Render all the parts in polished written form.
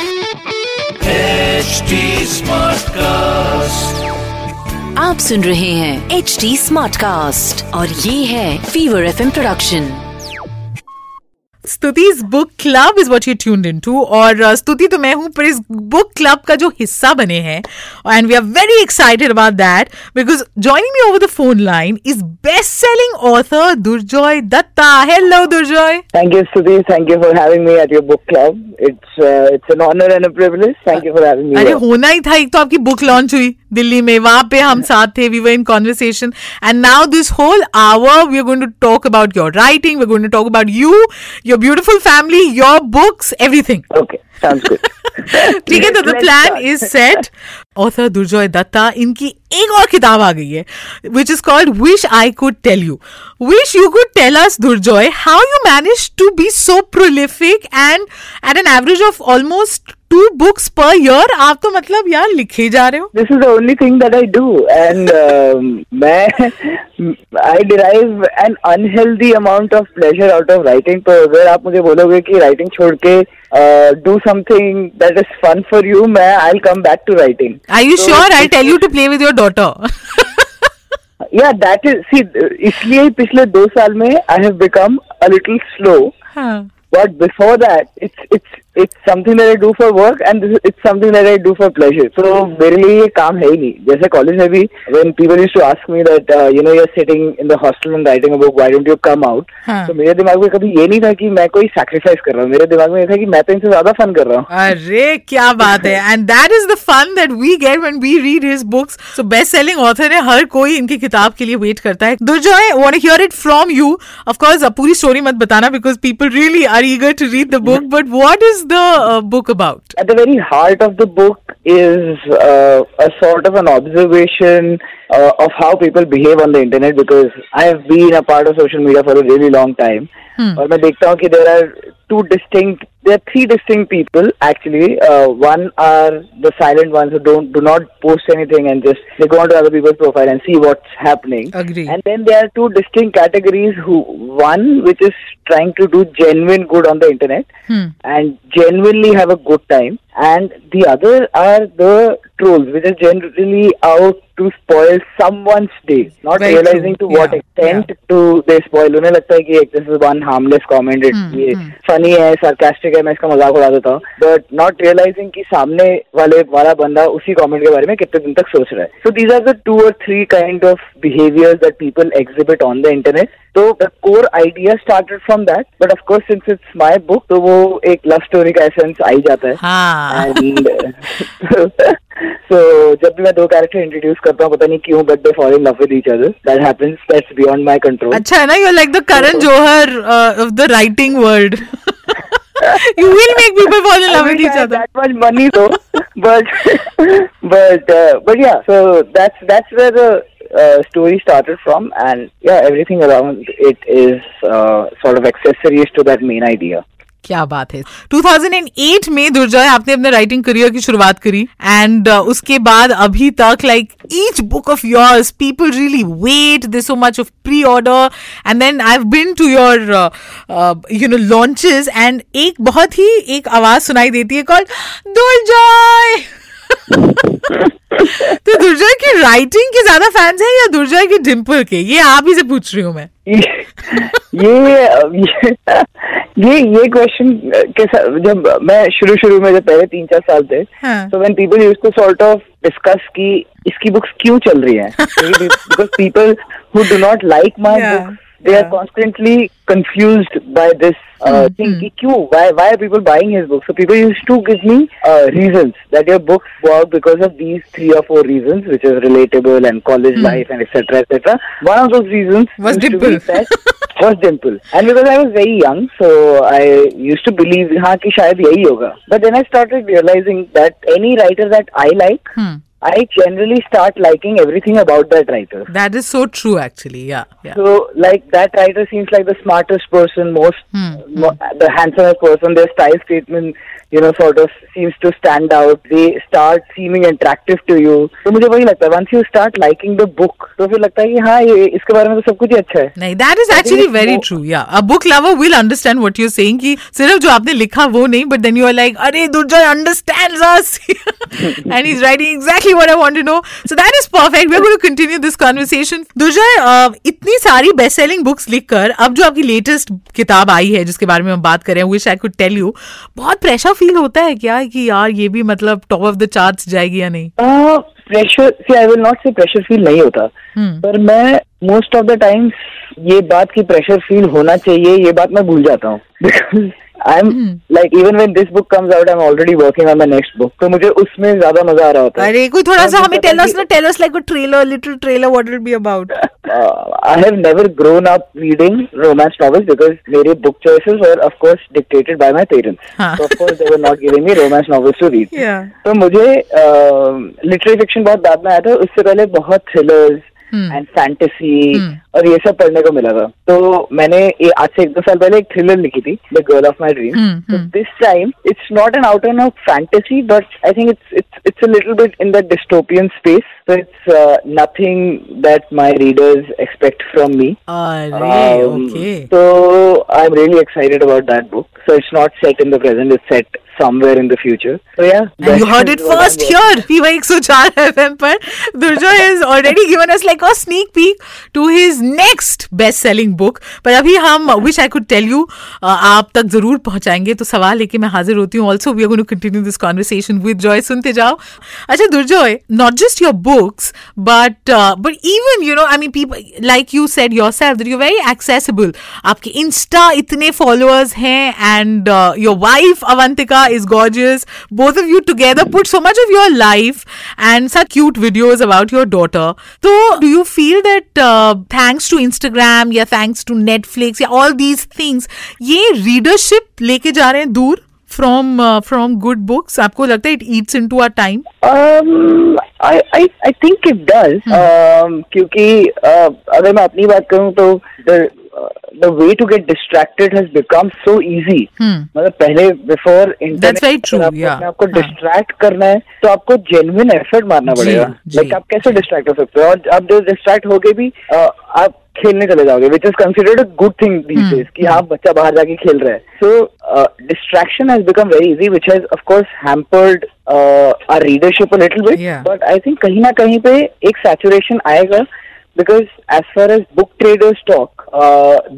HD SmartCast. आप सुन रहे हैं HD SmartCast और ये है Fever FM Production. Stuti's Book Club is what you tuned into. और स्तुति तो मैं हूँ पर इस बुक क्लब का जो हिस्सा बने हैं, and we are very excited about that because joining me over the phone line is best-selling author Durjoy Datta. Hello, Durjoy. Thank you, Stuti. Thank you for having me at your book club. It's an honor and a privilege. Thank you for having me. अरे होना ही था. एक तो आपकी book launch हुई दिल्ली में, वहाँ पे हम साथ थे. We were in conversation, and now this whole hour we are going to talk about your writing. We're going to talk about you. Your beautiful family, your books, everything. Okay, sounds good. ठीक है, तो the plan is set. Author Durjoy Datta, इनकी एक और किताब आ गई है, which is called Wish I Could Tell You. Wish you could tell us, Durjoy, how you managed to be so prolific and at an average of almost 2 books per year. आप तो मतलब यार लिखे जा रहे हो. This is the only thing that I do, and I derive an unhealthy amount of pleasure out of writing. तो अगर आप मुझे बोलोगे कि writing छोड़ के do something that is fun for you, I'll come back to writing. Are you sure? I'll tell you to play with your daughter. Yeah, that is. See, इसलिए पिछले 2 साल में I have become a little slow. Huh. But before that, it's something that I do for work and it's something that I do for pleasure. So मेरे लिए ये काम है ही नहीं. जैसे कॉलेज में भी, when people used to ask me that you're sitting in the hostel and writing a book, why don't you come out? तो मेरे दिमाग में कभी ये नहीं था कि मैं कोई sacrifice कर रहा हूँ. मेरे दिमाग में ये था कि मैं तो इनसे ज्यादा fun कर रहा हूँ. अरे क्या बात है. And that is the fun that we get when we read his books. So best-selling author है, हर कोई इनकी किताब के लिए wait करता है. Durjoy, want to hear it from you. Of course, पूरी story मत बताना because people really are eager to read the book. But what is the book about? At the very heart of the book is a sort of an observation of how people behave on the internet, because I have been a part of social media for a really long time. And I देखता हूँ कि there are three distinct people actually. One are the silent ones who do not post anything and just they go onto other people's profile and see what's happening. Agree. And then there are 2 distinct categories, one which is trying to do genuine good on the internet and genuinely have a good time, and the other are the trolls, which are generally out to spoil someone's day, not very realizing true. To what extent do they spoil. उन्हें लगता है कि this is one harmless comment, ये funny है, sarcastic है, मैं इसका मजाक उड़ा देता हूँ, but not realizing कि सामने वाला बंदा उसी comment के बारे में कितने दिन तक सोच रहा है. So these are the 2 or 3 kind of behaviors that people exhibit on the internet. So the core idea started from that, but of course since it's my book, तो वो एक love story का essence आ ही जाता है. And so, जब भी मैं 2 characters introduce करता हूँ, पता नहीं क्यों, but they fall in love with each other. That happens. That's beyond my control. अच्छा है ना, you're like the Karan Johar of the writing world. You will make people fall in love with each other. That much money though, but yeah. So that's where the story started from, and yeah, everything around it is sort of accessories to that main idea. क्या बात है. 2008 में दुर्जॉय आपने अपने writing career की शुरुआत करी, and उसके बाद अभी तक like each book of yours people really wait, there so much of pre order, and then I have been to your launches, and एक बहुत ही एक आवाज सुनाई देती है कॉल्ड दुर्जॉय. तो दुर्जॉय की राइटिंग के ज्यादा फैंस हैं या दुर्जॉय की डिम्पल के? ये आप ही से पूछ रही हूँ मैं. ये क्वेश्चन के साथ जब मैं शुरू में, जब पहले 3-4 साल थे, तो when people used to sort of discuss कि इसकी बुक्स क्यों चल रही हैं, because people who do not like my books They are constantly confused by this thing. Why are people buying his books? So people used to give me reasons that your books work because of these 3 or 4 reasons, which is relatable and college life and etc. etc. One of those reasons was Dimple. Was Dimple. And because I was very young, so I used to believe ki shayad yahi hoga. But then I started realizing that any writer that I like, I generally start liking everything about that writer. That is so true, actually, yeah. So, like, that writer seems like the smartest person, the handsomest person. Their style statement, you know, sort of seems to stand out. They start seeming attractive to you. So, मुझे वही लगता है, once you start liking the book, तो फिर लगता है कि हाँ, ये इसके बारे में तो सब कुछ ही अच्छा है. नहीं, that is actually very true, yeah. A book lover will understand what you're saying कि सिर्फ जो आपने लिखा वो नहीं, but then you are like, अरे Durjoy understands us, and he's writing exactly what I want to know. So that is perfect. We're going to continue this conversation. Durjoy, इतनी सारी best-selling books लिखकर अब जो आपकी latest किताब आई है जिसके बारे में हम बात कर रहे हैं, Wish I Could Tell You, बहुत pressure feel होता है क्या कि यार ये भी मतलब top of the charts जाएगी या नहीं? Pressure, see, I will not say pressure feel नहीं होता, पर मैं most of the time ये बात की pressure feel होना चाहिए ये बात मैं भूल जाता हूँ because I'm like even when this book comes out I'm already working on my next book. तो मुझे उसमें ज्यादा मजा आ रहा होता है. अरे कोई थोड़ा सा हमें tell us like a trailer, little trailer, what it'll be about. I have never grown up reading romance novels because मेरे book choices were of course dictated by my parents. Huh. So of course they were not giving me romance novels to read. Yeah. तो मुझे literary fiction बहुत बाद में आया था. उससे पहले बहुत thrillers एंड फैंटेसी और ये सब पढ़ने को मिला था. तो मैंने आज से 1-2 साल पहले एक थ्रिलर लिखी थी, the girl of my dreams. This time it's not an out and out fantasy but I think it's a little bit in the dystopian space. So it's nothing that my readers expect from me. तो I am really excited about that book. So it's not set in the present, it's set somewhere in the future. So yeah. And you heard it first here. Fever 104 FM पर Durjoy has already given us like a sneak peek to his next best-selling book. पर अभी हम Wish I Could Tell You आप तक जरूर पहुंचाएंगे. तो सवाल लेके मैं हाजिर होती हूँ. Also we are going to continue this conversation with Joy. सुनते जाओ. अच्छा Durjoy, not just your books but even you know I mean people like you said yourself that you're very accessible. आपके Insta इतने followers हैं and your wife Avantika is gorgeous. Both of you together put so much of your life and such cute videos about your daughter. So, do you feel that thanks to Instagram, yeah, thanks to Netflix, yeah, all these things, ये readership लेके जा रहे हैं दूर from good books? आपको लगता है it eats into our time? I think it does. क्योंकि अगर मैं अपनी बात करूँ तो the way to get distracted has become so easy. मतलब पहले before internet आपको distract करना है तो आपको genuine effort मारना पड़ेगा. Like आप कैसे distract हो सकते हो? और आप जो distract होके भी आप खेलने चले जाओगे, which is considered a good thing these days कि हाँ बच्चा बाहर जाके खेल रहा है. So distraction has become very easy, which has of course hampered our readership a little bit. Yeah. But I think कहीं ना कहीं पे एक saturation आएगा. Because as far as book traders talk,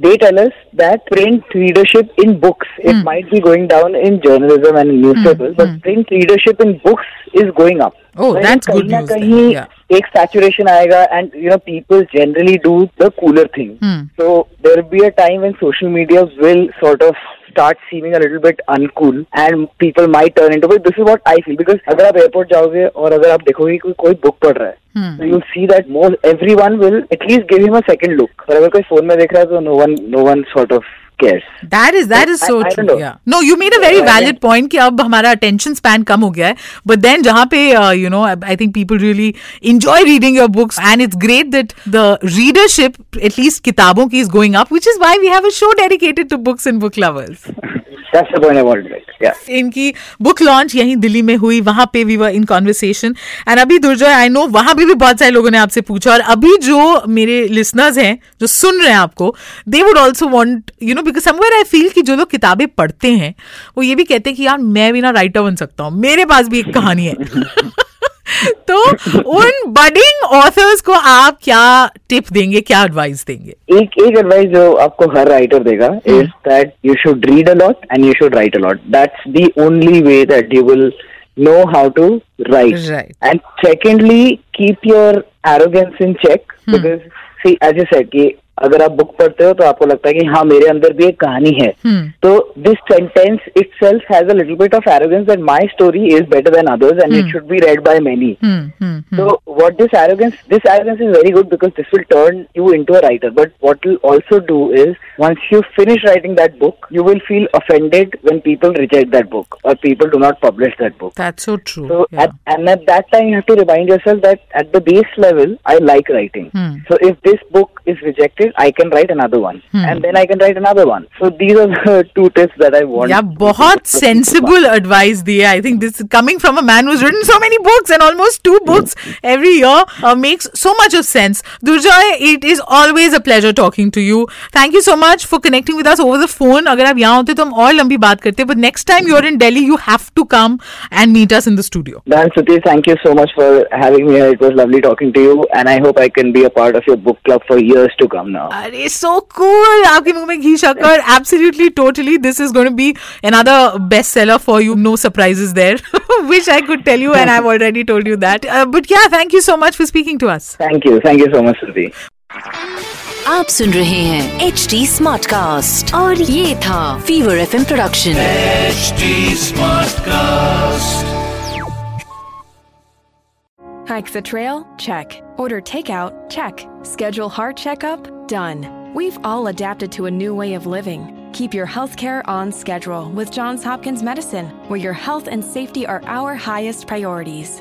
they tell us that print readership in books, it might be going down in journalism and newspapers, but print readership in books is going up. Oh, so that's good news. Kahin ek saturation aayega and you know people generally do the cooler thing. So there will be a time when social media will sort of start seeming a little bit uncool and people might turn into it. This is what I feel because अगर आप airport जाओगे और अगर आप देखोगे कि कोई book पढ़ रहा है, so you'll see that most everyone will at least give him a second look. और अगर कोई phone में देख रहा है तो no one sort of cares. That is so true. Yeah. No, you made a very valid point कि अब हमारा attention span कम हो गया है. But then जहाँ पे you know I think people really enjoy reading your books and it's great that the readership at least किताबों की is going up, which is why we have a show dedicated to books and book lovers. That's the point I wanted to make. Yeah. इनकी book launch यहीं दिल्ली में हुई. वहाँ पे we were in conversation and अभी Durjoy I know वहाँ भी बहुत सारे लोगों ने आपसे पूछा और अभी जो मेरे listeners हैं जो सुन रहे हैं आपको they would also want you know because somewhere I feel कि जो लोग किताबें पढ़ते हैं वो ये भी कहते हैं कि यार मैं भी ना राइटर बन सकता हूँ, मेरे पास भी एक कहानी है. तो उन बडिंग ऑथर्स को आप क्या टिप देंगे, क्या एडवाइस देंगे? एक एडवाइस जो आपको हर राइटर देगा is that you should read a lot and you should write a lot. That's the only way that you will know how to write. And secondly keep your arrogance in check because see as you said कि अगर आप book पढ़ते हो तो आपको लगता है कि हाँ मेरे अंदर भी एक कहानी है. तो this sentence itself has a little bit of arrogance that my story is better than others and it should be read by many. So what this arrogance is very good because this will turn you into a writer. But what will also do is once you finish writing that book, you will feel offended when people reject that book or people do not publish that book. That's so true. So yeah. at that time, you have to remind yourself that at the base level, I like writing. So if this book is rejected, I can write another one. And then I can write another one. So these are the two tips that I want. Yeah, bahut sensible advice diya. I think this coming from a man who's written so many books and almost 2 books every year makes so much of sense. Durjoy, it is always a pleasure talking to you. Thank you so much for connecting with us over the phone. अगर आप यहाँ होते तो हम और लंबी बात करते, but next time you're in Delhi, you have to come and meet us in the studio. Ma'am Suti, thank you so much for having me here. It was lovely talking to you, and I hope I can be a part of your book club for years to come now. अरे so cool! आपके मुँह में घी शक्कर. Absolutely, totally. This is going to be another bestseller for you. No surprises there. Wish I could tell you, and I've already told you that. But yeah, thank you so much for speaking to us. Thank you so much, Suti. आप सुन रहे हैं HD SmartCast और ये था fever FM production HD SmartCast. Hike the trail? Check. Order takeout? Check. Schedule heart checkup? Done. We've all adapted to a new way of living. Keep your healthcare on schedule with Johns Hopkins Medicine, where your health and safety are our highest priorities.